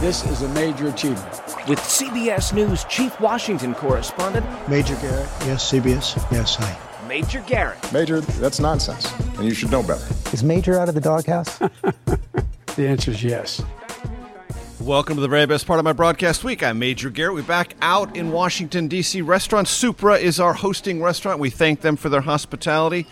This is a major achievement. With CBS News Chief Washington Correspondent... Major Garrett. Yes, CBS. Yes, I. Major Garrett. Major, that's nonsense, and you should know better. Is Major out of the doghouse? The answer is yes. Welcome to the very best part of my broadcast week. I'm Major Garrett. We're back out in Washington, D.C. Restaurant Supra is our hosting restaurant. We thank them for their hospitality.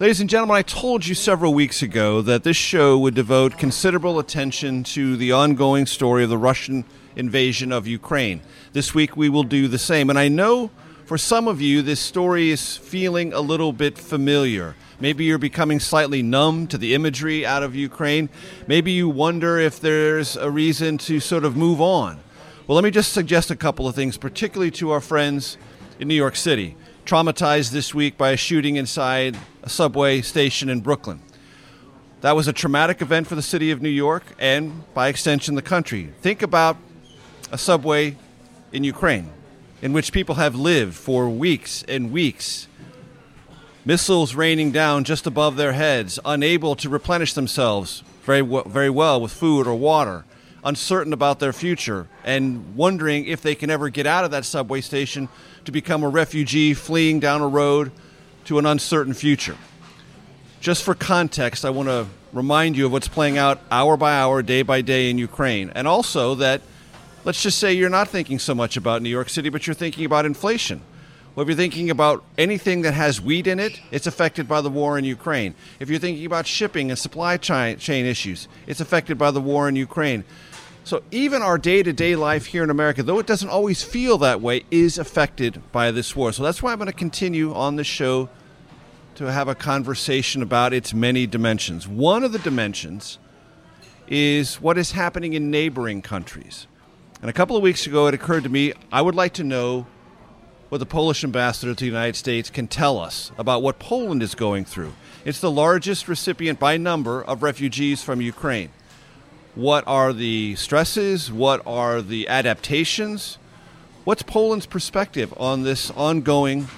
Ladies and gentlemen, I told you several weeks ago that this show would devote considerable attention to the ongoing story of the Russian invasion of Ukraine. This week we will do the same. And I know for some of you this story is feeling a little bit familiar. Maybe you're becoming slightly numb to the imagery out of Ukraine. Maybe you wonder if there's a reason to sort of move on. Well, let me just suggest a couple of things, particularly to our friends in New York City, traumatized this week by a shooting inside a subway station in Brooklyn. That was a traumatic event for the city of New York and, by extension, the country. Think about a subway in Ukraine in which people have lived for weeks and weeks, missiles raining down just above their heads, unable to replenish themselves very well with food or water, uncertain about their future, and wondering if they can ever get out of that subway station to become a refugee fleeing down a road to an uncertain future. Just for context, I want to remind you of what's playing out hour by hour, day by day in Ukraine. And also that, let's just say you're not thinking so much about New York City, but you're thinking about inflation. Well, if you're thinking about anything that has wheat in it, it's affected by the war in Ukraine. If you're thinking about shipping and supply chain issues, it's affected by the war in Ukraine. So even our day-to-day life here in America, though it doesn't always feel that way, is affected by this war. So that's why I'm going to continue on the show to have a conversation about its many dimensions. One of the dimensions is what is happening in neighboring countries. And a couple of weeks ago, it occurred to me, I would like to know what the Polish ambassador to the United States can tell us about what Poland is going through. It's the largest recipient by number of refugees from Ukraine. What are the stresses? What are the adaptations? What's Poland's perspective on this ongoing,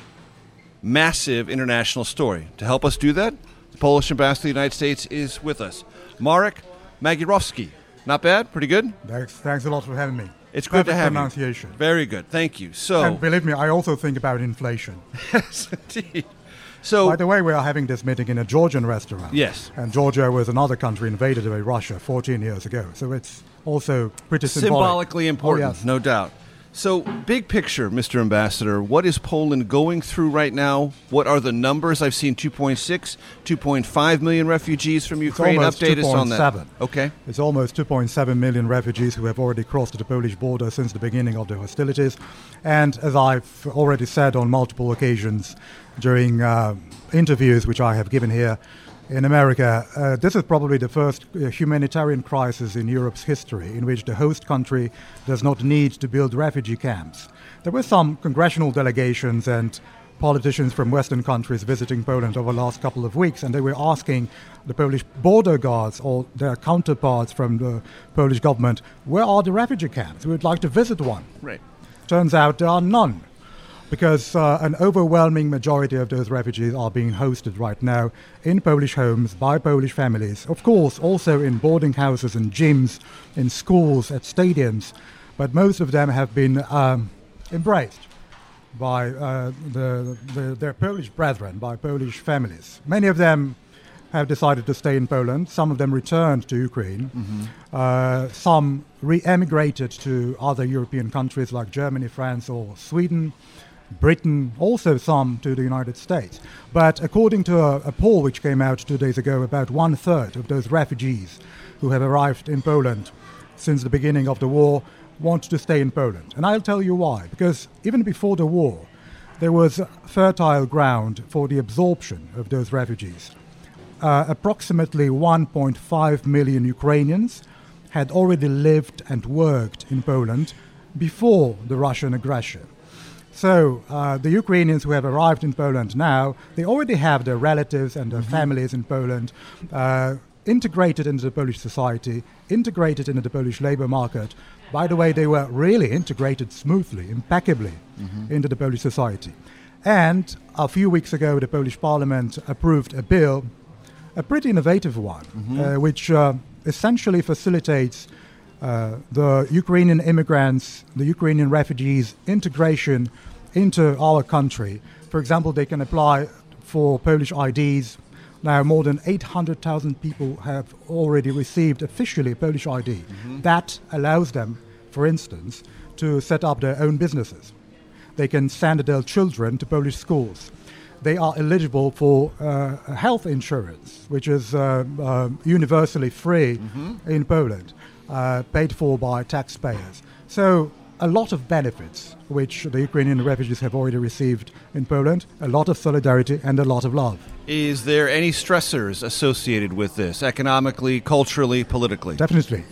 massive international story? To help us do that, the Polish ambassador to the United States is with us. Marek Magierowski. Not bad? Pretty good? Thanks a lot for having me. It's good to have you. Pronunciation. Very good. Thank you. So, and believe me, I also think about inflation. Yes, indeed. So, by the way, we are having this meeting in a Georgian restaurant. Yes. And Georgia was another country invaded by Russia 14 years ago. So it's also pretty symbolically important, oh, yes. No doubt. So big picture, Mr. Ambassador, what is Poland going through right now? What are the numbers? I've seen 2.6, 2.5 million refugees from Ukraine. Update us on that. Okay. It's almost 2.7 million refugees who have already crossed the Polish border since the beginning of the hostilities. And as I've already said on multiple occasions during interviews which I have given here in America, this is probably the first humanitarian crisis in Europe's history in which the host country does not need to build refugee camps. There were some congressional delegations and politicians from Western countries visiting Poland over the last couple of weeks, and they were asking the Polish border guards or their counterparts from the Polish government, where are the refugee camps? We would like to visit one. Right. Turns out there are none, because an overwhelming majority of those refugees are being hosted right now in Polish homes by Polish families. Of course, also in boarding houses and gyms, in schools, at stadiums. But most of them have been embraced by their Polish brethren, by Polish families. Many of them have decided to stay in Poland. Some of them returned to Ukraine. Mm-hmm. Some re-emigrated to other European countries like Germany, France, or Sweden, Britain, also some to the United States. But according to a poll which came out 2 days ago, about one-third of those refugees who have arrived in Poland since the beginning of the war want to stay in Poland. And I'll tell you why. Because even before the war, there was fertile ground for the absorption of those refugees. Approximately 1.5 million Ukrainians had already lived and worked in Poland before the Russian aggression. So the Ukrainians who have arrived in Poland now, they already have their relatives and their families in Poland, integrated into the Polish society, integrated into the Polish labor market. By the way, they were really integrated smoothly, impeccably into the Polish society. And a few weeks ago, the Polish parliament approved a bill, a pretty innovative one, which essentially facilitates the Ukrainian immigrants, the Ukrainian refugees' integration into our country. For example, they can apply for Polish IDs. Now, more than 800,000 people have already received officially a Polish ID. That allows them, for instance, to set up their own businesses. They can send their children to Polish schools. They are eligible for health insurance, which is universally free in Poland, paid for by taxpayers. So a lot of benefits which the Ukrainian refugees have already received in Poland, a lot of solidarity and a lot of love. Is there any stressors associated with this, economically, culturally, politically? Definitely.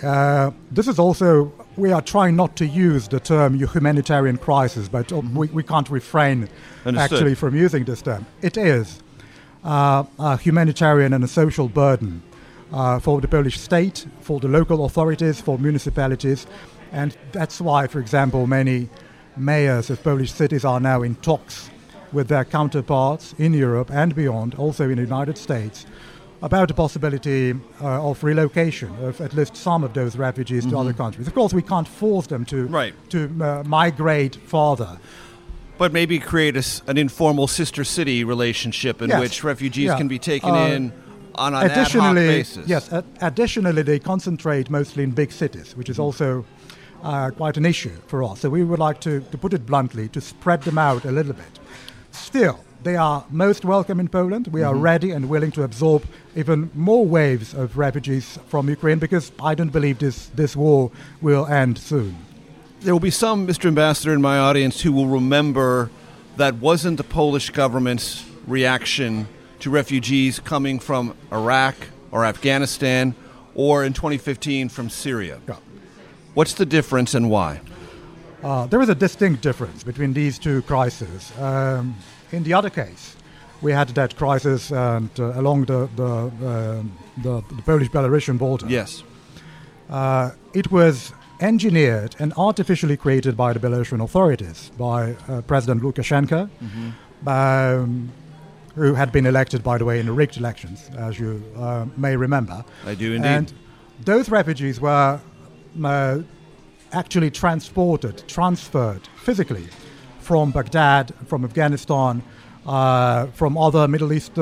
This is also, we are trying not to use the term humanitarian crisis, but we can't refrain actually from using this term. It is a humanitarian and a social burden for the Polish state, for the local authorities, for municipalities. And that's why, for example, many mayors of Polish cities are now in talks with their counterparts in Europe and beyond, also in the United States, about the possibility of relocation of at least some of those refugees to other countries. Of course, we can't force them to migrate farther. But maybe create an informal sister city relationship in which refugees can be taken in on an ad hoc basis. Yes. Additionally, they concentrate mostly in big cities, which is also quite an issue for us. So we would like to put it bluntly, to spread them out a little bit. Still, they are most welcome in Poland. We are ready and willing to absorb even more waves of refugees from Ukraine because I don't believe this war will end soon. There will be some, Mr. Ambassador, in my audience who will remember that wasn't the Polish government's reaction to refugees coming from Iraq or Afghanistan or in 2015 from Syria. Yeah. What's the difference and why? There is a distinct difference between these two crises. In the other case, we had that crisis and, along the Polish-Belarusian border. Yes. It was engineered and artificially created by the Belarusian authorities, by President Lukashenko, who had been elected, by the way, in rigged elections, as you may remember. I do indeed. And those refugees were actually transferred physically from Baghdad, from Afghanistan, from other Middle East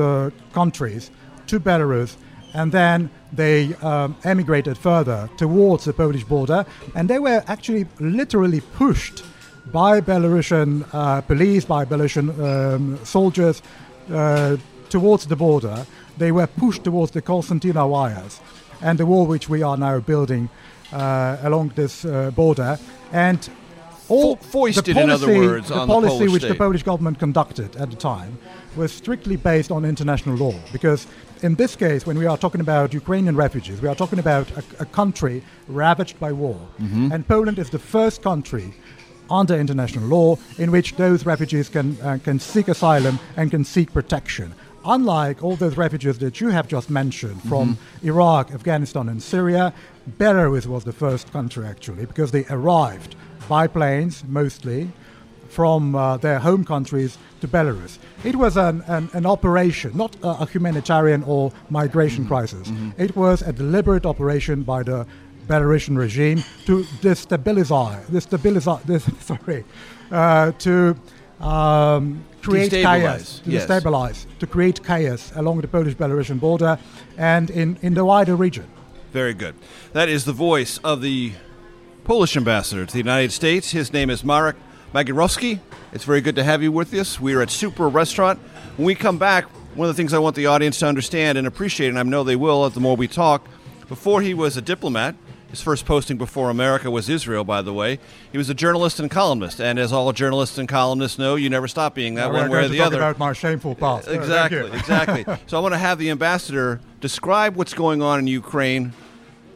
countries to Belarus, and then they emigrated further towards the Polish border, and they were actually literally pushed by Belarusian police, by Belarusian soldiers towards the border. They were pushed towards the Konstantina wires and the wall which we are now building along this border, and all foisted, in other words, the policy which the Polish government conducted at the time was strictly based on international law. Because in this case, when we are talking about Ukrainian refugees, we are talking about a country ravaged by war, and Poland is the first country under international law in which those refugees can seek asylum and can seek protection. Unlike all those refugees that you have just mentioned from Iraq, Afghanistan, and Syria, Belarus was the first country, actually, because they arrived by planes, mostly, from their home countries to Belarus. It was an operation, not a humanitarian or migration crisis. It was a deliberate operation by the Belarusian regime to destabilize, create chaos, to destabilize, to create chaos along the Polish-Belarusian border and in the wider region. Very good. That is the voice of the Polish ambassador to the United States. His name is Marek Magierowski. It's very good to have you with us. We are at Supra Restaurant. When we come back, one of the things I want the audience to understand and appreciate, and I know they will the more we talk, before he was a diplomat, his first posting before America was Israel, by the way. He was a journalist and columnist, and as all journalists and columnists know, you never stop being that one way or the other. About my shameful past. Exactly, exactly. So I want to have the ambassador describe what's going on in Ukraine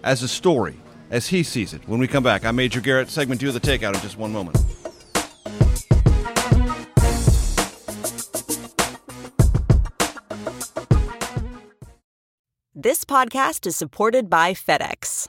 as a story, as he sees it. When we come back, I'm Major Garrett, segment 2 of The Takeout in just one moment. This podcast is supported by FedEx.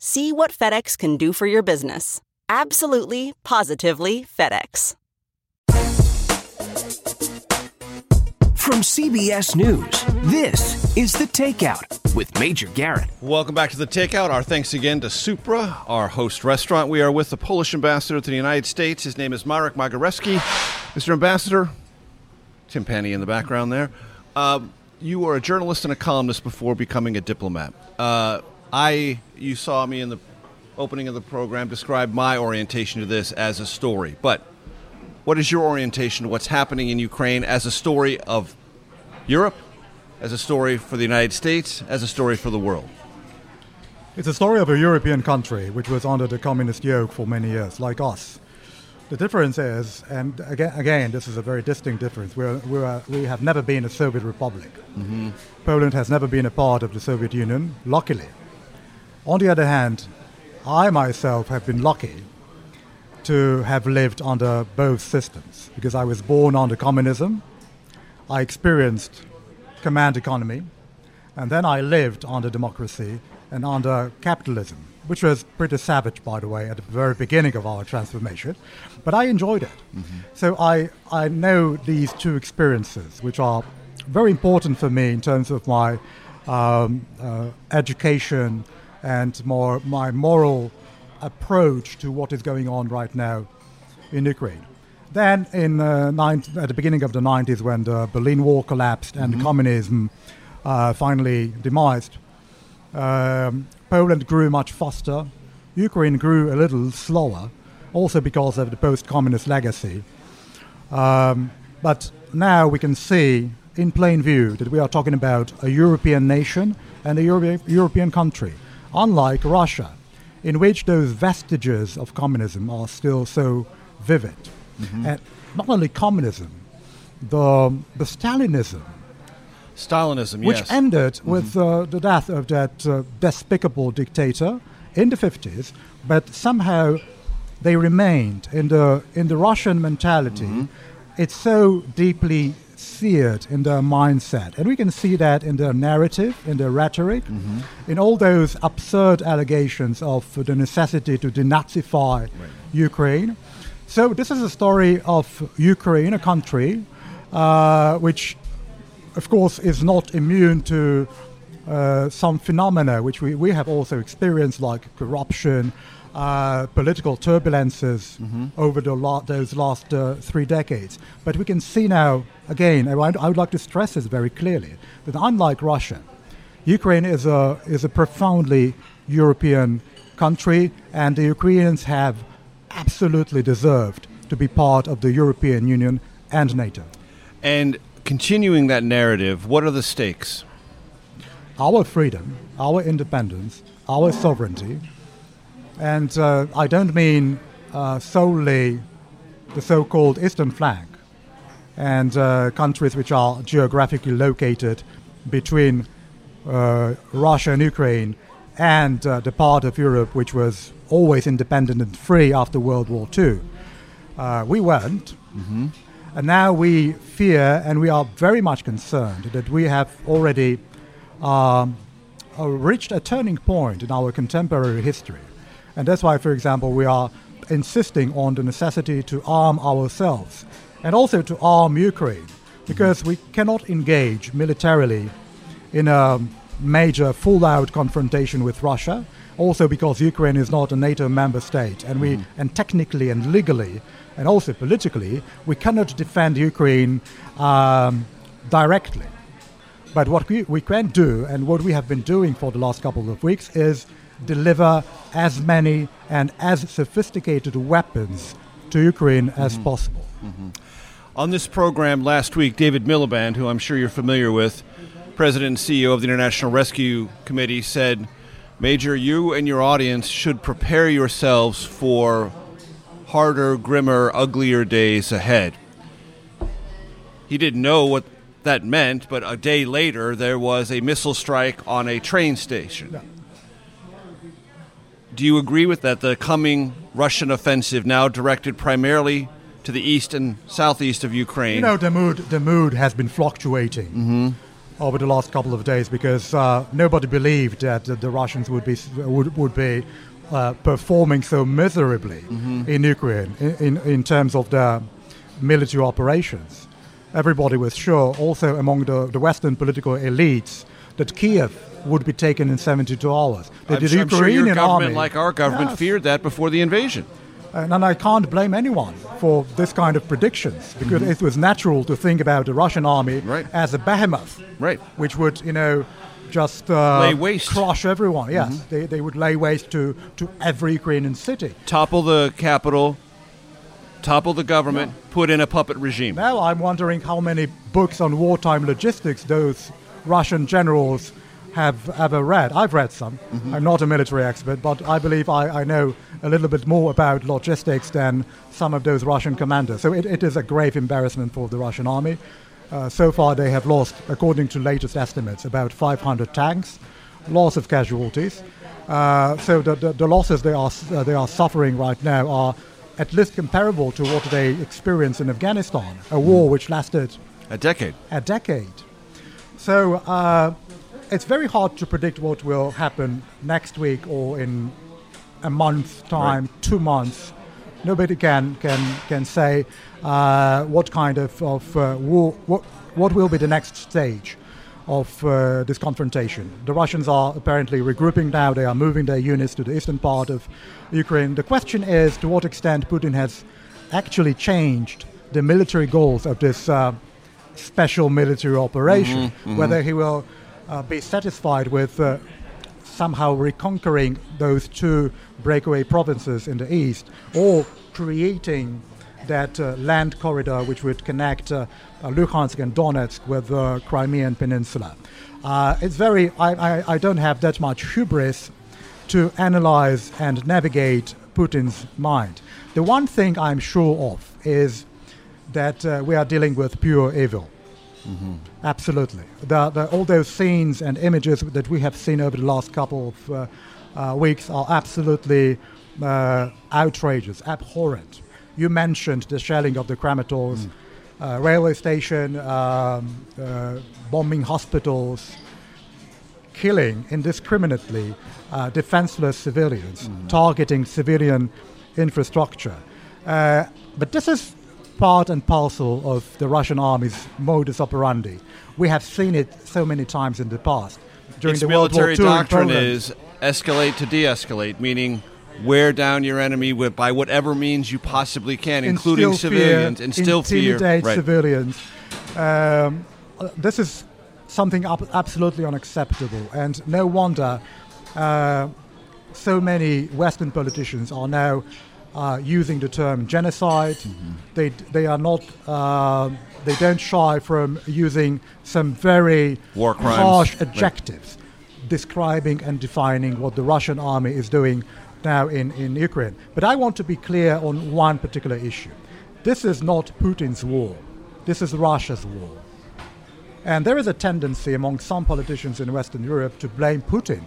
See what FedEx can do for your business. Absolutely, positively FedEx. From CBS News, this is The Takeout with Major Garrett. Welcome back to The Takeout. Our thanks again to Supra, our host restaurant. We are with the Polish ambassador to the United States. His name is Marek Magierowski. Mr. Ambassador, Tim Penny in the background there. You were a journalist and a columnist before becoming a diplomat. You saw me in the opening of the program describe my orientation to this as a story. But what is your orientation to what's happening in Ukraine as a story of Europe, as a story for the United States, as a story for the world? It's a story of a European country which was under the communist yoke for many years, like us. The difference is, and again, this is a very distinct difference, we have never been a Soviet republic. Mm-hmm. Poland has never been a part of the Soviet Union, luckily. On the other hand, I myself have been lucky to have lived under both systems because I was born under communism, I experienced command economy, and then I lived under democracy and under capitalism, which was pretty savage, by the way, at the very beginning of our transformation, but I enjoyed it. Mm-hmm. So I know these two experiences, which are very important for me in terms of my education and more my moral approach to what is going on right now in Ukraine. Then at the beginning of the 90s, when the Berlin Wall collapsed and mm-hmm. communism finally demised, Poland grew much faster. Ukraine grew a little slower, also because of the post-communist legacy. But now we can see in plain view that we are talking about a European nation and a European country. Unlike Russia, in which those vestiges of communism are still so vivid. Mm-hmm. And not only communism, the Stalinism, which ended mm-hmm. with the death of that despicable dictator in the 50s, but somehow they remained in the Russian mentality. Mm-hmm. It's so deeply seared in their mindset, and we can see that in their narrative, in their rhetoric, mm-hmm. in all those absurd allegations of the necessity to denazify Ukraine. So this is a story of Ukraine, a country which, of course, is not immune to some phenomena which we have also experienced, like corruption, political turbulences mm-hmm. over those last 3 decades. But we can see now, again, I would like to stress this very clearly, that unlike Russia, Ukraine is a profoundly European country, and the Ukrainians have absolutely deserved to be part of the European Union and NATO. And continuing that narrative, what are the stakes? Our freedom, our independence, our sovereignty. And I don't mean solely the so-called Eastern flank and countries which are geographically located between Russia and Ukraine and the part of Europe which was always independent and free after World War II. We weren't. Mm-hmm. And now we fear, and we are very much concerned, that we have already reached a turning point in our contemporary history. And that's why, for example, we are insisting on the necessity to arm ourselves and also to arm Ukraine, because we cannot engage militarily in a major full-out confrontation with Russia, also because Ukraine is not a NATO member state, and we, and technically and legally and also politically, we cannot defend Ukraine directly. But what we can do, and what we have been doing for the last couple of weeks, is deliver as many and as sophisticated weapons to Ukraine as possible. On this program last week, David Miliband, who I'm sure you're familiar with, President and CEO of the International Rescue Committee, said, Major, you and your audience should prepare yourselves for harder, grimmer, uglier days ahead. He didn't know what that meant, but a day later there was a missile strike on a train station. Yeah. Do you agree with that? The coming Russian offensive, now directed primarily to the east and southeast of Ukraine. You know, the mood has been fluctuating. Over the last couple of days, because nobody believed that the Russians would be performing so miserably in Ukraine in terms of their military operations. Everybody was sure, also among the Western political elites, that Kiev would be taken in 72 hours. That the Ukrainian sure your government, army, like our government, feared that before the invasion. And I can't blame anyone for this kind of predictions, because it was natural to think about the Russian army as a behemoth, which would, just lay waste, crush everyone. Yes, they would lay waste to every Ukrainian city. Topple the capital, topple the government, put in a puppet regime. Now I'm wondering how many books on wartime logistics those Russian generals have ever read. I've read some. I'm not a military expert, but I believe I know a little bit more about logistics than some of those Russian commanders. So it is a grave embarrassment for the Russian army. So far they have lost, according to latest estimates, about 500 tanks, lots of casualties. So the losses they are suffering right now are at least comparable to what they experienced in Afghanistan, a war which lasted a decade. So it's very hard to predict what will happen next week or in a month's time, 2 months. Nobody can say what kind of war, what will be the next stage of this confrontation. The Russians are apparently regrouping now. They are moving their units to the eastern part of Ukraine. The question is to what extent Putin has actually changed the military goals of this special military operation, whether he will be satisfied with somehow reconquering those two breakaway provinces in the east, or creating that land corridor which would connect Luhansk and Donetsk with the Crimean Peninsula. It's very, I don't have that much hubris to analyze and navigate Putin's mind. The one thing I'm sure of is that we are dealing with pure evil. Absolutely. All those scenes and images that we have seen over the last couple of weeks are absolutely outrageous, abhorrent. You mentioned the shelling of the Kramatorsk railway station, bombing hospitals, killing indiscriminately defenseless civilians, targeting civilian infrastructure. But this is part and parcel of the Russian army's modus operandi. We have seen it so many times in the past. During its the military World War II doctrine is escalate to de-escalate, meaning wear down your enemy by whatever means you possibly can, including civilians, instill fear. Intimidate civilians. This is something absolutely unacceptable, and no wonder so many Western politicians are now using the term genocide. They are not. They don't shy from using some very war crimes, harsh adjectives, describing and defining what the Russian army is doing now in Ukraine. But I want to be clear on one particular issue. This is not Putin's war. This is Russia's war. And there is a tendency among some politicians in Western Europe to blame Putin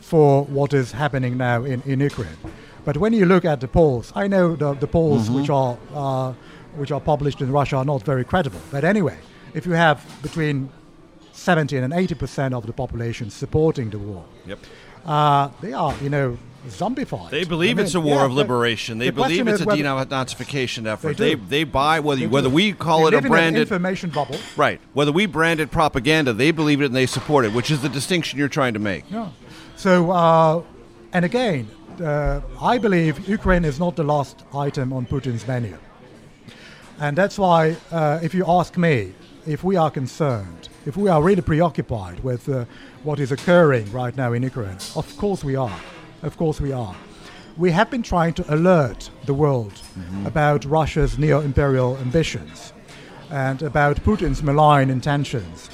for what is happening now in Ukraine. But when you look at the polls, I know the polls which are published in Russia are not very credible. But anyway, if you have between 70 and 80% of the population supporting the war, they are, zombified. They believe it's a war of liberation. They believe it's a denazification effort. They buy, whether we call it a branded information bubble. Right. Whether we brand it propaganda, they believe it and they support it, which is the distinction you're trying to make. Yeah. So, and again, I believe Ukraine is not the last item on Putin's menu. And that's why, if you ask me, if we are concerned, if we are really preoccupied with what is occurring right now in Ukraine, of course we are. Of course we are. We have been trying to alert the world about Russia's neo-imperial ambitions and about Putin's malign intentions.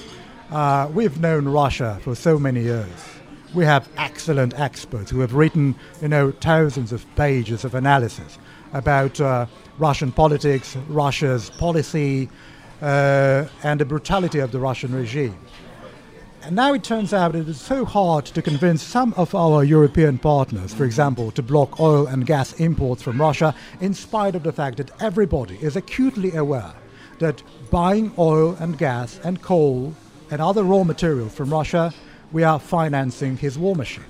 We've known Russia for so many years. We have excellent experts who have written, thousands of pages of analysis about Russian politics, Russia's policy, and the brutality of the Russian regime. And now it turns out it is so hard to convince some of our European partners, for example, to block oil and gas imports from Russia, in spite of the fact that everybody is acutely aware that buying oil and gas and coal and other raw materials from Russia, we are financing his war machine.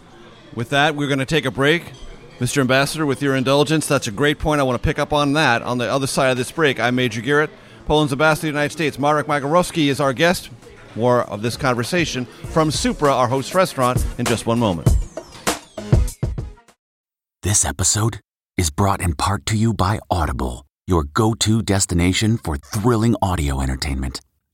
With that, we're going to take a break. Mr. Ambassador, with your indulgence, that's a great point. I want to pick up on that on the other side of this break. I'm Major Garrett. Poland's ambassador to the United States, Marek Magierowski, is our guest. More of this conversation from Supra, our host restaurant, in just one moment. This episode is brought in part to you by Audible, your go-to destination for thrilling audio entertainment.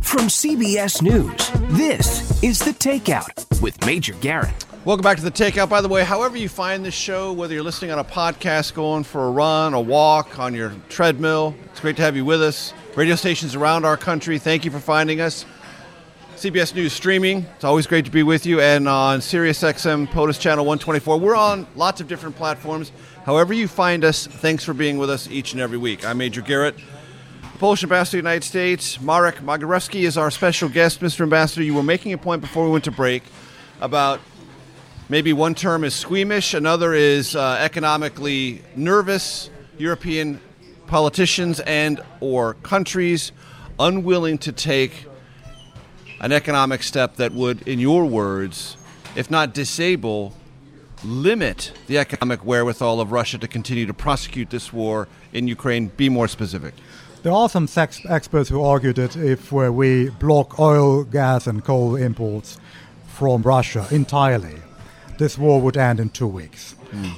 From CBS News, this is The Takeout with Major Garrett. Welcome back to The Takeout. By the way, however you find this show, whether you're listening on a podcast, going for a run, a walk, on your treadmill, it's great to have you with us. Radio stations around our country, thank you for finding us. CBS News streaming. It's always great to be with you. And on Sirius XM, POTUS Channel 124. We're on lots of different platforms. However you find us, thanks for being with us each and every week. I'm Major Garrett. The Polish Ambassador to the United States, Marek Magierowski, is our special guest. Mr. Ambassador, you were making a point before we went to break about maybe one term is squeamish, another is economically nervous, European politicians and or countries unwilling to take an economic step that would, in your words, if not disable, limit the economic wherewithal of Russia to continue to prosecute this war in Ukraine. Be more specific. There are some experts who argue that if we block oil, gas, and coal imports from Russia entirely, this war would end in 2 weeks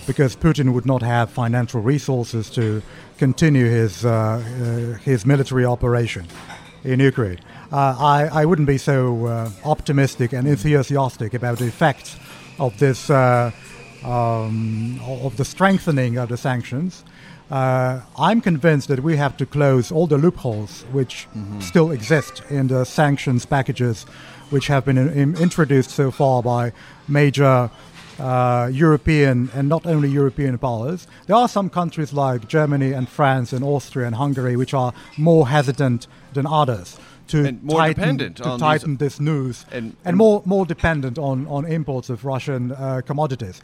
because Putin would not have financial resources to continue his military operation in Ukraine. I wouldn't be so optimistic and enthusiastic about the effects of this, of the strengthening of the sanctions. I'm convinced that we have to close all the loopholes which still exist in the sanctions packages which have been introduced so far by major European and not only European powers. There are some countries like Germany and France and Austria and Hungary which are more hesitant than others to tighten this noose and more dependent on imports of Russian commodities.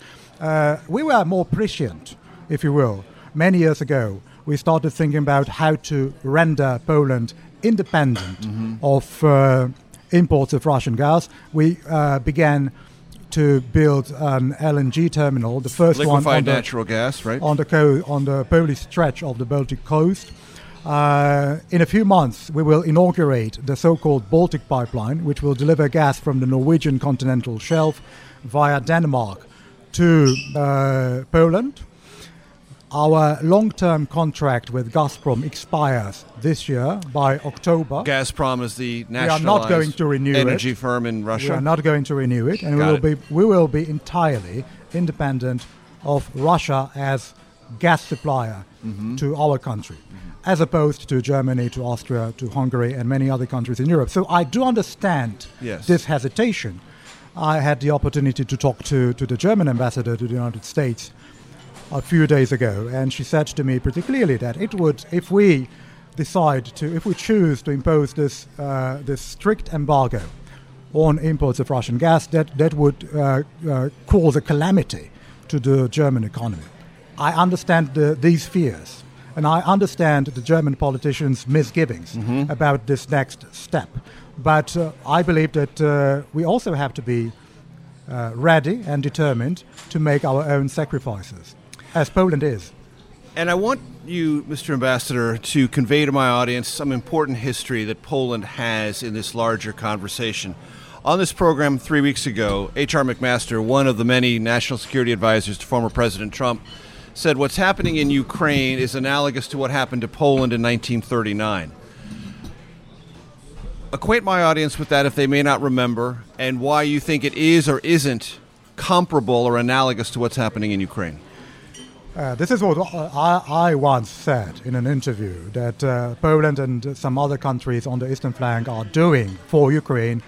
We were more prescient, if you will. Many years ago, we started thinking about how to render Poland independent of imports of Russian gas. We began to build an LNG terminal, the first liquefied natural gas, right? On the Polish stretch of the Baltic coast. In a few months, we will inaugurate the so-called Baltic pipeline, which will deliver gas from the Norwegian continental shelf via Denmark to Poland. Our long-term contract with Gazprom expires this year by October. Gazprom is the nationalized energy firm in Russia. We are not going to renew it, and we will be entirely independent of Russia as gas supplier to our country, as opposed to Germany, to Austria, to Hungary, and many other countries in Europe. So I do understand this hesitation. I had the opportunity to talk to the German ambassador to the United States a few days ago, and she said to me pretty clearly that it would, if we choose to impose this this strict embargo on imports of Russian gas, that would cause a calamity to the German economy. I understand these fears, and I understand the German politicians' misgivings about this next step. But I believe that we also have to be ready and determined to make our own sacrifices, as Poland is. And I want you, Mr. Ambassador, to convey to my audience some important history that Poland has in this larger conversation. On this program 3 weeks ago, H.R. McMaster, one of the many national security advisors to former President Trump, said what's happening in Ukraine is analogous to what happened to Poland in 1939. Acquaint my audience with that if they may not remember, and why you think it is or isn't comparable or analogous to what's happening in Ukraine. This is what I once said in an interview, that Poland and some other countries on the eastern flank are doing for Ukraine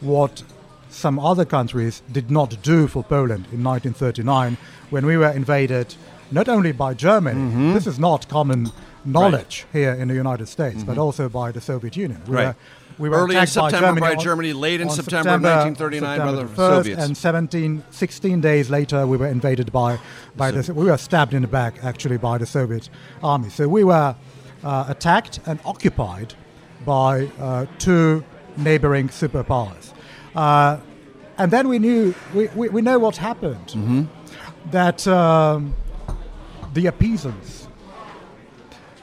what some other countries did not do for Poland in 1939 when we were invaded not only by Germany, this is not common knowledge here in the United States, but also by the Soviet Union. We were early in September by Germany, late in September 1939 by the Soviets. And 16 days later we were invaded we were stabbed in the back actually by the Soviet army. So we were attacked and occupied by two neighboring superpowers. And then we knew, we know what happened, that the appeasance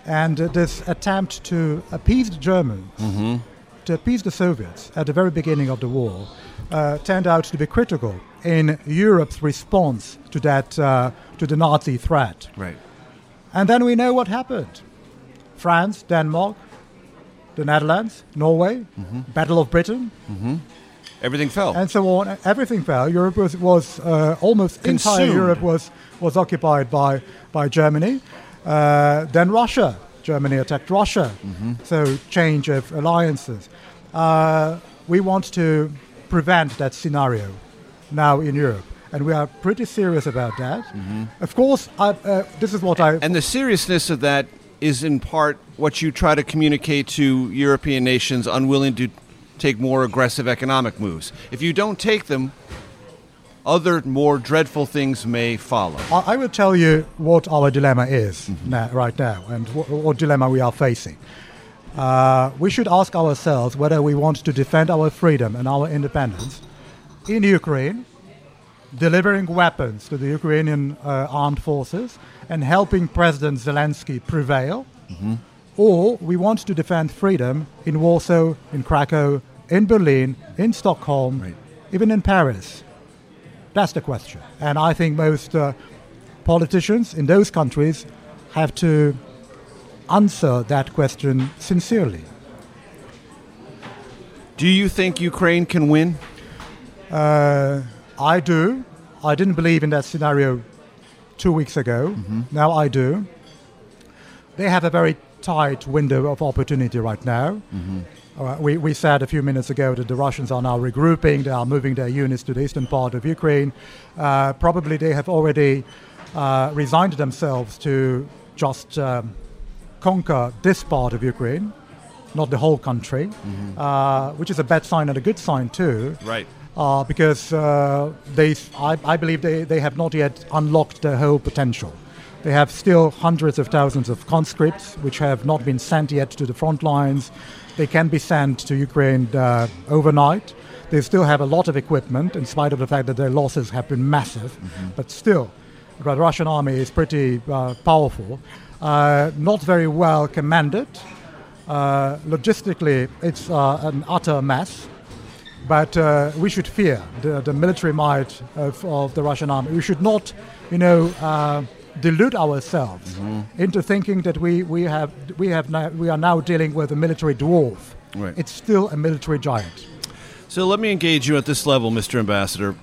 and this attempt to appease the Germans, to appease the Soviets at the very beginning of the war, turned out to be critical in Europe's response to that, to the Nazi threat. Right. And then we know what happened. France, Denmark, the Netherlands, Norway, Battle of Britain. Everything fell. And so on. Everything fell. Europe was almost consumed. Entire Europe was occupied by Germany. Then Russia. Germany attacked Russia. So change of alliances. We want to prevent that scenario now in Europe. And we are pretty serious about that. Of course, this is what I... And the seriousness of that is in part what you try to communicate to European nations unwilling to take more aggressive economic moves. If you don't take them, other more dreadful things may follow. I will tell you what our dilemma is right now and what dilemma we are facing. We should ask ourselves whether we want to defend our freedom and our independence in Ukraine, delivering weapons to the Ukrainian armed forces and helping President Zelensky prevail, or we want to defend freedom in Warsaw, in Krakow, in Berlin, in Stockholm, even in Paris. That's the question. And I think most politicians in those countries have to answer that question sincerely. Do you think Ukraine can win? I do. I didn't believe in that scenario 2 weeks ago. Now I do. They have a very tight window of opportunity right now. We said a few minutes ago that the Russians are now regrouping. They are moving their units to the eastern part of Ukraine. Probably they have already resigned themselves to just conquer this part of Ukraine, not the whole country, which is a bad sign and a good sign too. Right. Because I believe they have not yet unlocked their whole potential. They have still hundreds of thousands of conscripts which have not been sent yet to the front lines. They can be sent to Ukraine overnight. They still have a lot of equipment in spite of the fact that their losses have been massive. But still, the Russian army is pretty powerful. not very well commanded. Logistically, it's an utter mess. But we should fear the military might of the Russian army. We should not, delude ourselves into thinking that we are now dealing with a military dwarf. Right. It's still a military giant. So let me engage you at this level, Mr. Ambassador.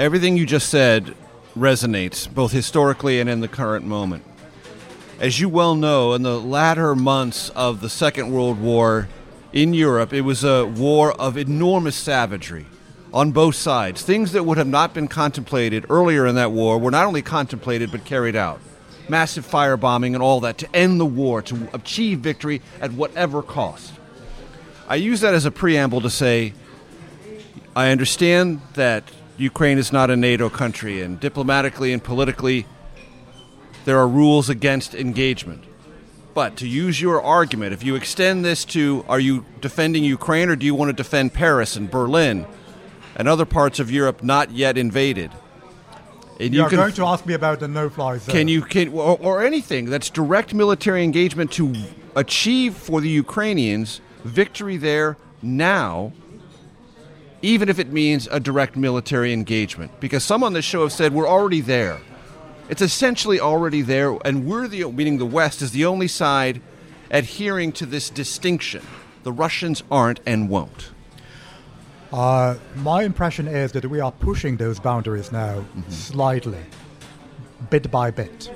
Everything you just said resonates, both historically and in the current moment. As you well know, in the latter months of the Second World War in Europe, it was a war of enormous savagery on both sides. Things that would have not been contemplated earlier in that war were not only contemplated but carried out. Massive firebombing and all that to end the war, to achieve victory at whatever cost. I use that as a preamble to say, I understand that Ukraine is not a NATO country, and diplomatically and politically, there are rules against engagement. But to use your argument, if you extend this to, are you defending Ukraine or do you want to defend Paris and Berlin and other parts of Europe not yet invaded? And you are going to ask me about the no-fly zone. Or anything that's direct military engagement to achieve for the Ukrainians victory there now, even if it means a direct military engagement. Because some on this show have said we're already there. It's essentially already there, and meaning the West, is the only side adhering to this distinction. The Russians aren't and won't. My impression is that we are pushing those boundaries now slightly, bit by bit.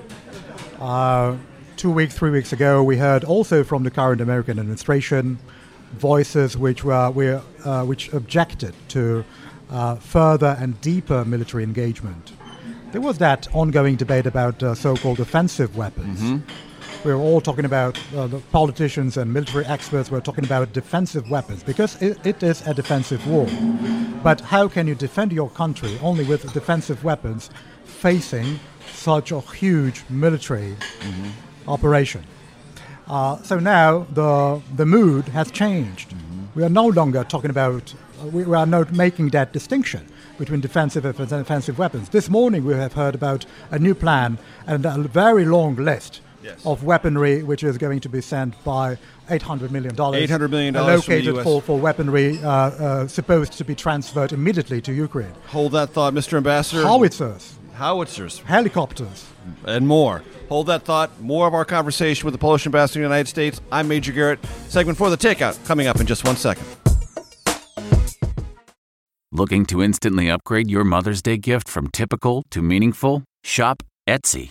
3 weeks ago, we heard also from the current American administration voices which objected to further and deeper military engagement. There was that ongoing debate about so-called offensive weapons. We were all talking about, the politicians and military experts were talking about defensive weapons, because it is a defensive war. But how can you defend your country only with defensive weapons facing such a huge military operation? So now the mood has changed. We are no longer talking about, we are not making that distinction between defensive and offensive weapons. This morning we have heard about a new plan and a very long list of weaponry which is going to be sent by $800 million. $800 million allocated for weaponry supposed to be transferred immediately to Ukraine. Hold that thought, Mr. Ambassador. Howitzers. Helicopters. And more. Hold that thought. More of our conversation with the Polish Ambassador to the United States. I'm Major Garrett. Segment 4, The Takeout, coming up in just 1 second. Looking to instantly upgrade your Mother's Day gift from typical to meaningful? Shop Etsy.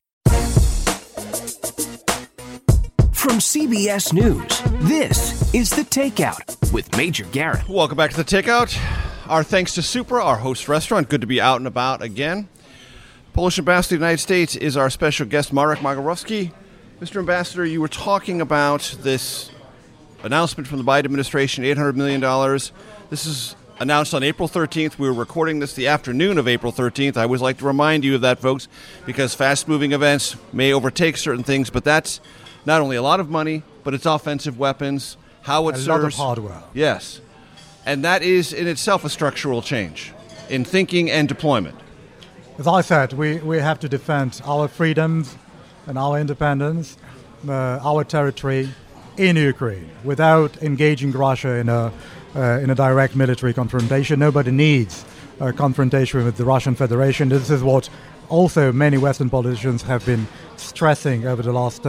From CBS News, this is The Takeout with Major Garrett. Welcome back to The Takeout. Our thanks to Supra, our host restaurant. Good to be out and about again. Polish Ambassador to the United States is our special guest, Marek Magierowski. Mr. Ambassador, you were talking about this announcement from the Biden administration, $800 million. This is announced on April 13th. We were recording this the afternoon of April 13th. I always like to remind you of that, folks, because fast-moving events may overtake certain things, but that's not only a lot of money, but it's offensive weapons, howitzers. A lot of hardware. Yes. And that is in itself a structural change in thinking and deployment. As I said, we have to defend our freedoms and our independence, our territory in Ukraine, without engaging Russia in a direct military confrontation. Nobody needs a confrontation with the Russian Federation. This is what also many Western politicians have been stressing over the last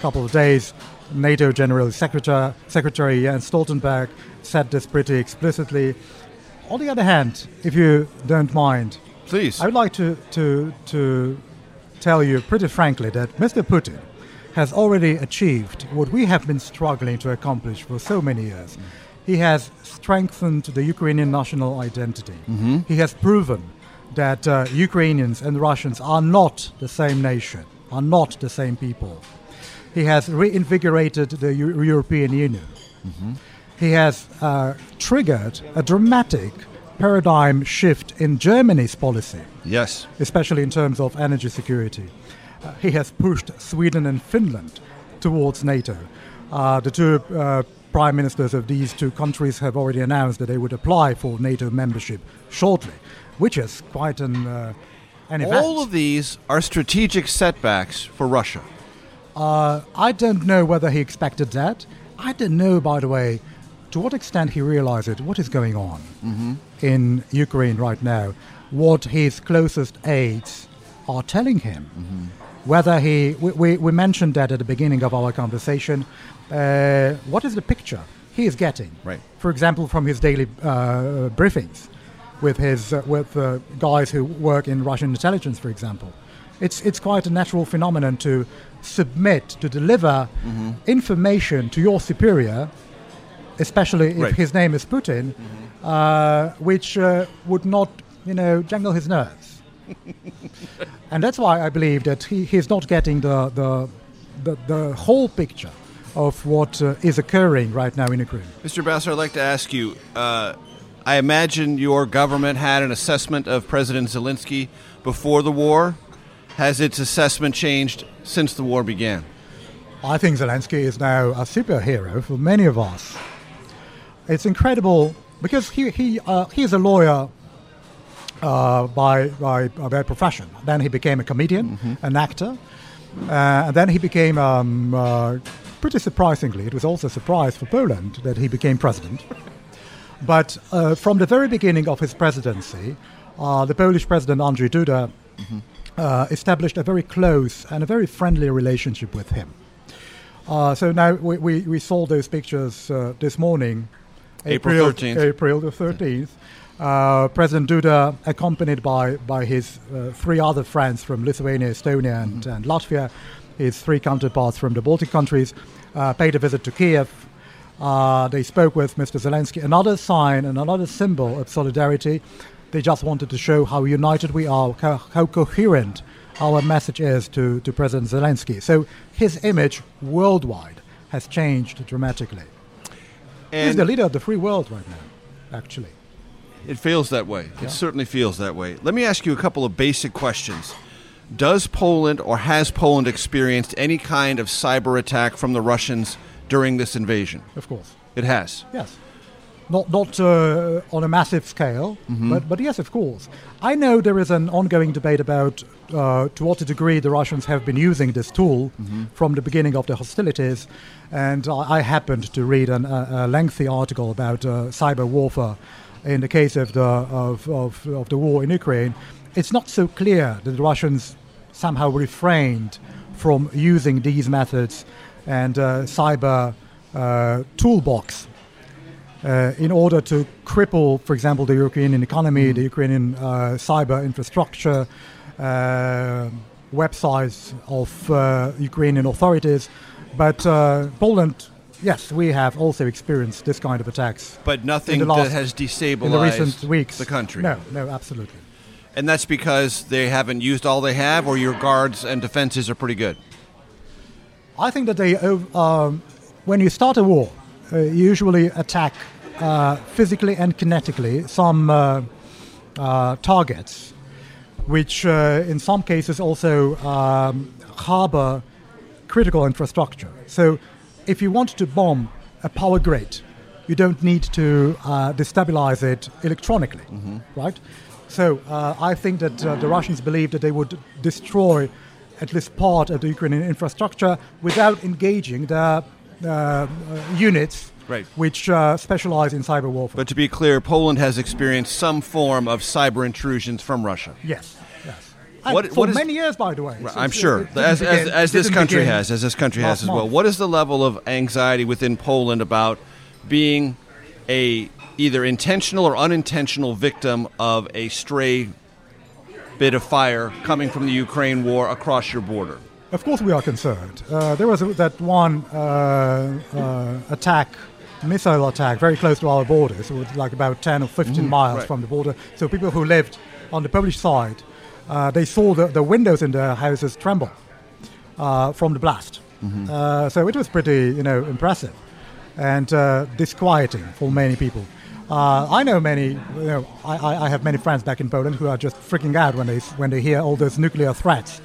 couple of days. NATO General Secretary Jens Stoltenberg said this pretty explicitly. On the other hand, if you don't mind, please, I would like to tell you pretty frankly that Mr. Putin has already achieved what we have been struggling to accomplish for so many years. He has strengthened the Ukrainian national identity. He has proven that Ukrainians and Russians are not the same nation, are not the same people. He has reinvigorated the European Union. he has triggered a dramatic paradigm shift in Germany's policy. Yes. Especially in terms of energy security. He has pushed Sweden and Finland towards NATO. The two prime ministers of these two countries have already announced that they would apply for NATO membership shortly, which is quite an event. All of these are strategic setbacks for Russia. I don't know whether he expected that. I don't know, by the way, to what extent he realizes what is going on in Ukraine right now, what his closest aides are telling him. Whether he, we mentioned that at the beginning of our conversation, what is the picture he is getting? Right. For example, from his daily briefings with his with guys who work in Russian intelligence, for example, it's quite a natural phenomenon to submit to deliver information to your superior, especially if his name is Putin, which would not, you know, jangle his nerves. And that's why I believe that he's not getting the whole picture of what is occurring right now in Ukraine. Mr. Ambassador, I'd like to ask you, I imagine your government had an assessment of President Zelensky before the war. Has its assessment changed since the war began? I think Zelensky is now a superhero for many of us. It's incredible because he is a lawyer by profession. Then he became a comedian, an actor, and then he became, pretty surprisingly, it was also a surprise for Poland that he became president. But from the very beginning of his presidency, the Polish president Andrzej Duda established a very close and a very friendly relationship with him. So now we saw those pictures this morning, April the 13th. President Duda, accompanied by his three other friends from Lithuania, Estonia, and Latvia, his three counterparts from the Baltic countries, paid a visit to Kiev. They spoke with Mr. Zelensky. Another sign and another symbol of solidarity. They just wanted to show how united we are, how coherent our message is to President Zelensky. So his image worldwide has changed dramatically. And he's the leader of the free world right now, actually. It feels that way. Yeah. It certainly feels that way. Let me ask you a couple of basic questions. Does Poland or has Poland experienced any kind of cyber attack from the Russians during this invasion? Of course. It has? Yes. Not on a massive scale, but yes, of course. I know there is an ongoing debate about to what degree the Russians have been using this tool from the beginning of the hostilities. And I happened to read a lengthy article about cyber warfare. In the case of the war in Ukraine, it's not so clear that the Russians somehow refrained from using these methods and cyber toolbox in order to cripple, for example, the Ukrainian economy, the Ukrainian cyber infrastructure, websites of Ukrainian authorities. But Poland... Yes, we have also experienced this kind of attacks. But nothing that has destabilized in the recent weeks. The country. No, absolutely. And that's because they haven't used all they have, or your guards and defenses are pretty good? I think that they, when you start a war, you usually attack physically and kinetically some targets, which in some cases also harbor critical infrastructure. So... If you want to bomb a power grid, you don't need to destabilize it electronically, right? So I think that the Russians believed that they would destroy at least part of the Ukrainian infrastructure without engaging their units, which specialize in cyber warfare. But to be clear, Poland has experienced some form of cyber intrusions from Russia. Yes. For many years, by the way. I'm sure, as this country has as well. What is the level of anxiety within Poland about being a either intentional or unintentional victim of a stray bit of fire coming from the Ukraine war across your border? Of course we are concerned. There was that one attack, missile attack, very close to our border. So it was like about 10 or 15 miles from the border. So people who lived on the Polish side, they saw the windows in their houses tremble from the blast. So it was pretty, impressive. and disquieting for many people. I know many, you know, I have many friends back in Poland who are just freaking out when they hear all those nuclear threats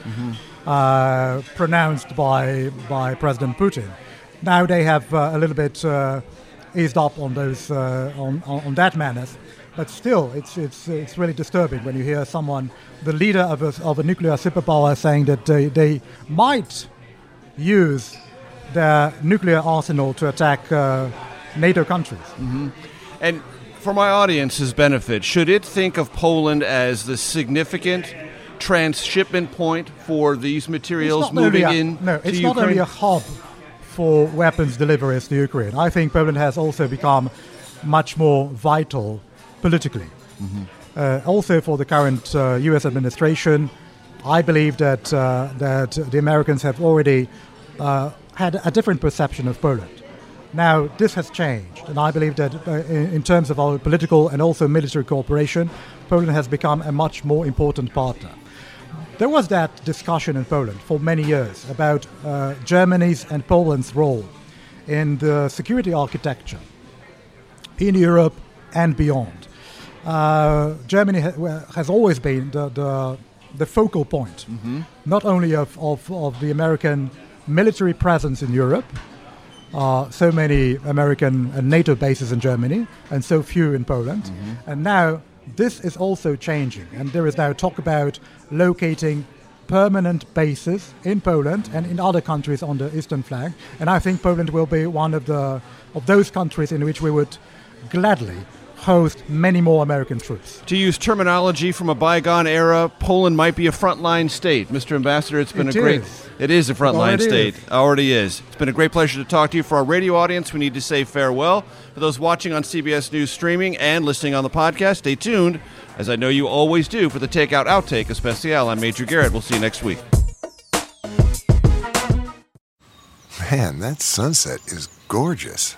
pronounced by President Putin. Now they have a little bit eased up on those on that menace, but still it's really disturbing when you hear someone, the leader of a nuclear superpower, saying that they might use their nuclear arsenal to attack NATO countries. Mm-hmm. And for my audience's benefit, should it think of Poland as the significant transshipment point for these materials moving in? No, it's not only a hub for weapons deliveries to Ukraine. I think Poland has also become much more vital politically. Mm-hmm. Also for the current U.S. administration, I believe that the Americans have already had a different perception of Poland. Now, this has changed, and I believe that in terms of our political and also military cooperation, Poland has become a much more important partner. There was that discussion in Poland for many years about Germany's and Poland's role in the security architecture in Europe and beyond. Germany has always been the focal point, not only of the American military presence in Europe. So many American and NATO bases in Germany and so few in Poland. Mm-hmm. And now this is also changing. And there is now talk about locating permanent bases in Poland and in other countries on the eastern flank. And I think Poland will be one of those countries in which we would gladly host many more American troops. To use terminology from a bygone era, Poland might be a frontline state. Mr. Ambassador, it's been It is a frontline state. Already is. It's been a great pleasure to talk to you. For our radio audience, we need to say farewell. For those watching on CBS News streaming and listening on the podcast, stay tuned, as I know you always do, for the Takeout Outtake Especial. I'm Major Garrett. We'll see you next week. Man, that sunset is gorgeous.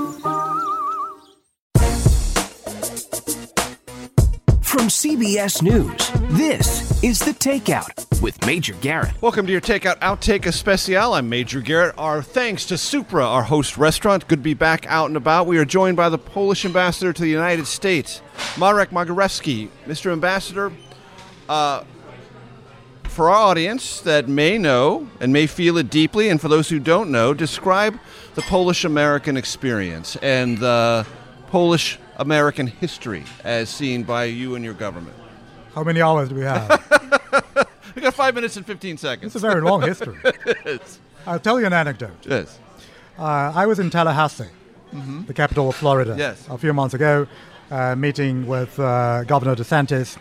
From CBS News, this is The Takeout with Major Garrett. Welcome to your Takeout Outtake Especial. I'm Major Garrett. Our thanks to Supra, our host restaurant. Good to be back out and about. We are joined by the Polish ambassador to the United States, Marek Magierowski. Mr. Ambassador, for our audience that may know and may feel it deeply, and for those who don't know, describe the Polish-American experience and the Polish American history as seen by you and your government. How many hours do we have? We got 5 minutes and 15 seconds. It's a very long history. Yes. I'll tell you an anecdote. Yes. I was in Tallahassee, the capital of Florida, a few months ago, meeting with Governor DeSantis,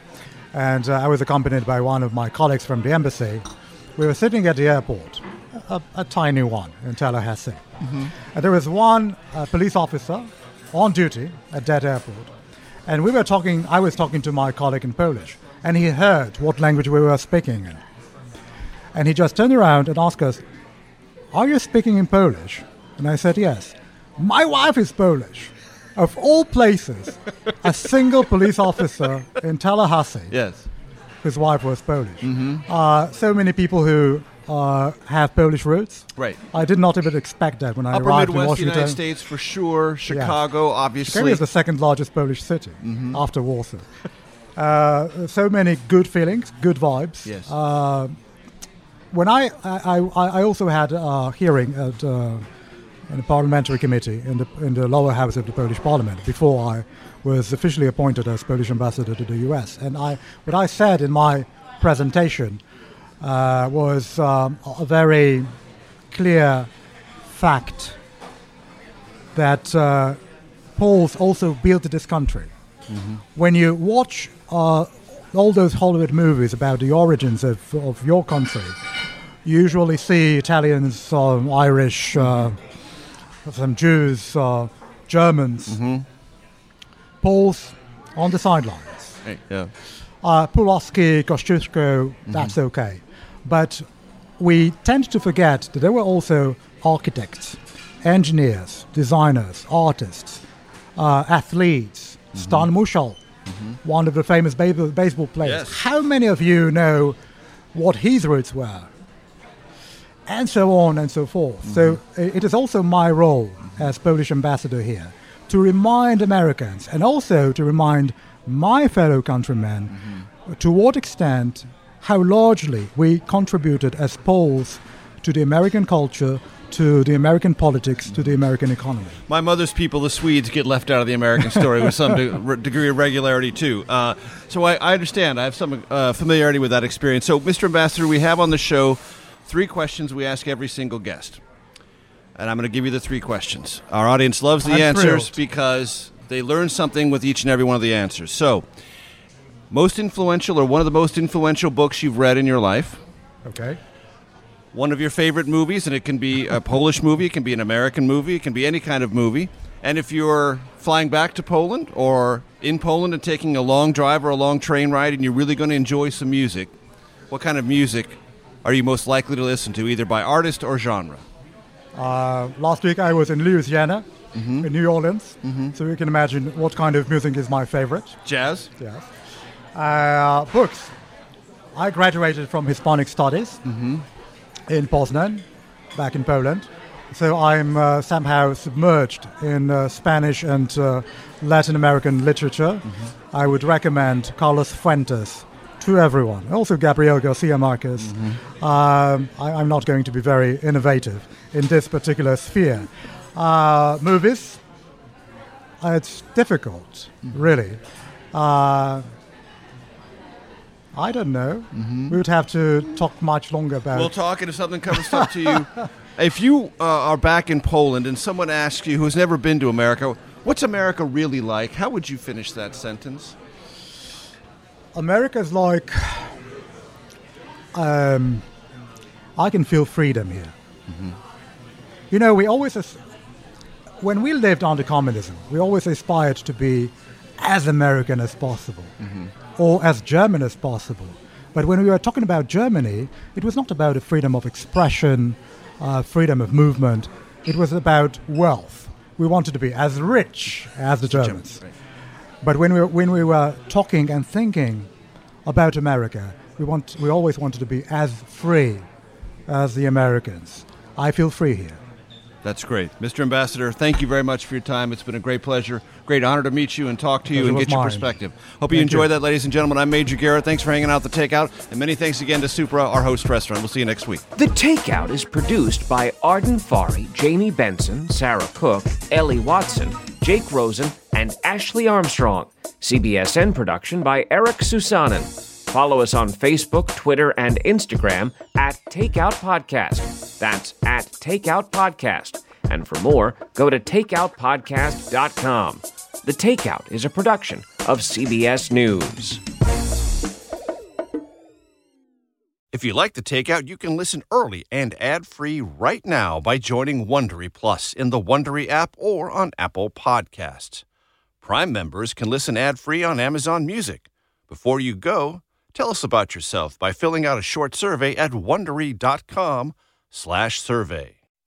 and I was accompanied by one of my colleagues from the embassy. We were sitting at the airport, a tiny one in Tallahassee, and there was one police officer on duty at that airport, and we were talking. I was talking to my colleague in Polish, and he heard what language we were speaking in, and he just turned around and asked us, "Are you speaking in Polish?" And I said, "Yes. My wife is Polish." Of all places, a single police officer in Tallahassee, whose wife was Polish. So many people who have Polish roots. Right. I did not even expect that when I arrived in Washington. Upper Midwest, United States for sure. Chicago, obviously. Chicago is the second largest Polish city after Warsaw. So many good feelings, good vibes. Yes. When I also had a hearing at in the parliamentary committee in the lower house of the Polish parliament before I was officially appointed as Polish ambassador to the U.S. And what I said in my presentation was a very clear fact that Poles also built this country. When you watch all those Hollywood movies about the origins of your country, you usually see Italians, Irish, some Jews, Germans, Poles on the sidelines. Hey, yeah. Pulaski, Kosciuszko, that's okay. But we tend to forget that there were also architects, engineers, designers, artists, athletes. Stan Musial, one of the famous baseball players. Yes. How many of you know what his roots were? And so on and so forth. So it is also my role as Polish ambassador here to remind Americans and also to remind my fellow countrymen to what extent, how largely we contributed as Poles to the American culture, to the American politics, to the American economy. My mother's people, the Swedes, get left out of the American story with some degree of regularity, too. So I understand. I have some familiarity with that experience. So, Mr. Ambassador, we have on the show three questions we ask every single guest. And I'm going to give you the three questions. Our audience loves the answers because they learn something with each and every one of the answers. So, most influential or one of the most influential books you've read in your life. Okay. One of your favorite movies, and it can be a Polish movie, it can be an American movie, it can be any kind of movie. And if you're flying back to Poland or in Poland and taking a long drive or a long train ride and you're really going to enjoy some music, what kind of music are you most likely to listen to, either by artist or genre? Last week I was in Louisiana, in New Orleans, so you can imagine what kind of music is my favorite. Jazz? Yes. Books. I graduated from Hispanic Studies. In Poznan, back in Poland. So I'm somehow submerged in Spanish and Latin American literature. I would recommend Carlos Fuentes to everyone, also Gabriel Garcia Marquez. I'm not going to be very innovative in this particular sphere. Movies, it's difficult, really. I don't know. We would have to talk much longer about it. We'll talk, and if something comes up to you. If you are back in Poland and someone asks you, who's never been to America, what's America really like? How would you finish that sentence? America's like, I can feel freedom here. You know, we always, when we lived under communism, we always aspired to be as American as possible. Or as German as possible. But when we were talking about Germany, it was not about a freedom of expression, freedom of movement. It was about wealth. We wanted to be as rich as the Germans. But when we were talking and thinking about America, we always wanted to be as free as the Americans. I feel free here. That's great. Mr. Ambassador, thank you very much for your time. It's been a great pleasure, great honor to meet you and talk to you and get your perspective. Hope you enjoy that, ladies and gentlemen. I'm Major Garrett. Thanks for hanging out at The Takeout. And many thanks again to Supra, our host restaurant. We'll see you next week. The Takeout is produced by Arden Fari, Jamie Benson, Sarah Cook, Ellie Watson, Jake Rosen, and Ashley Armstrong. CBSN production by Eric Susanen. Follow us on Facebook, Twitter, and Instagram at Takeout Podcast. That's at Takeout Podcast. And for more, go to takeoutpodcast.com. The Takeout is a production of CBS News. If you like The Takeout, you can listen early and ad-free right now by joining Wondery Plus in the Wondery app or on Apple Podcasts. Prime members can listen ad-free on Amazon Music. Before you go, tell us about yourself by filling out a short survey at Wondery.com/survey.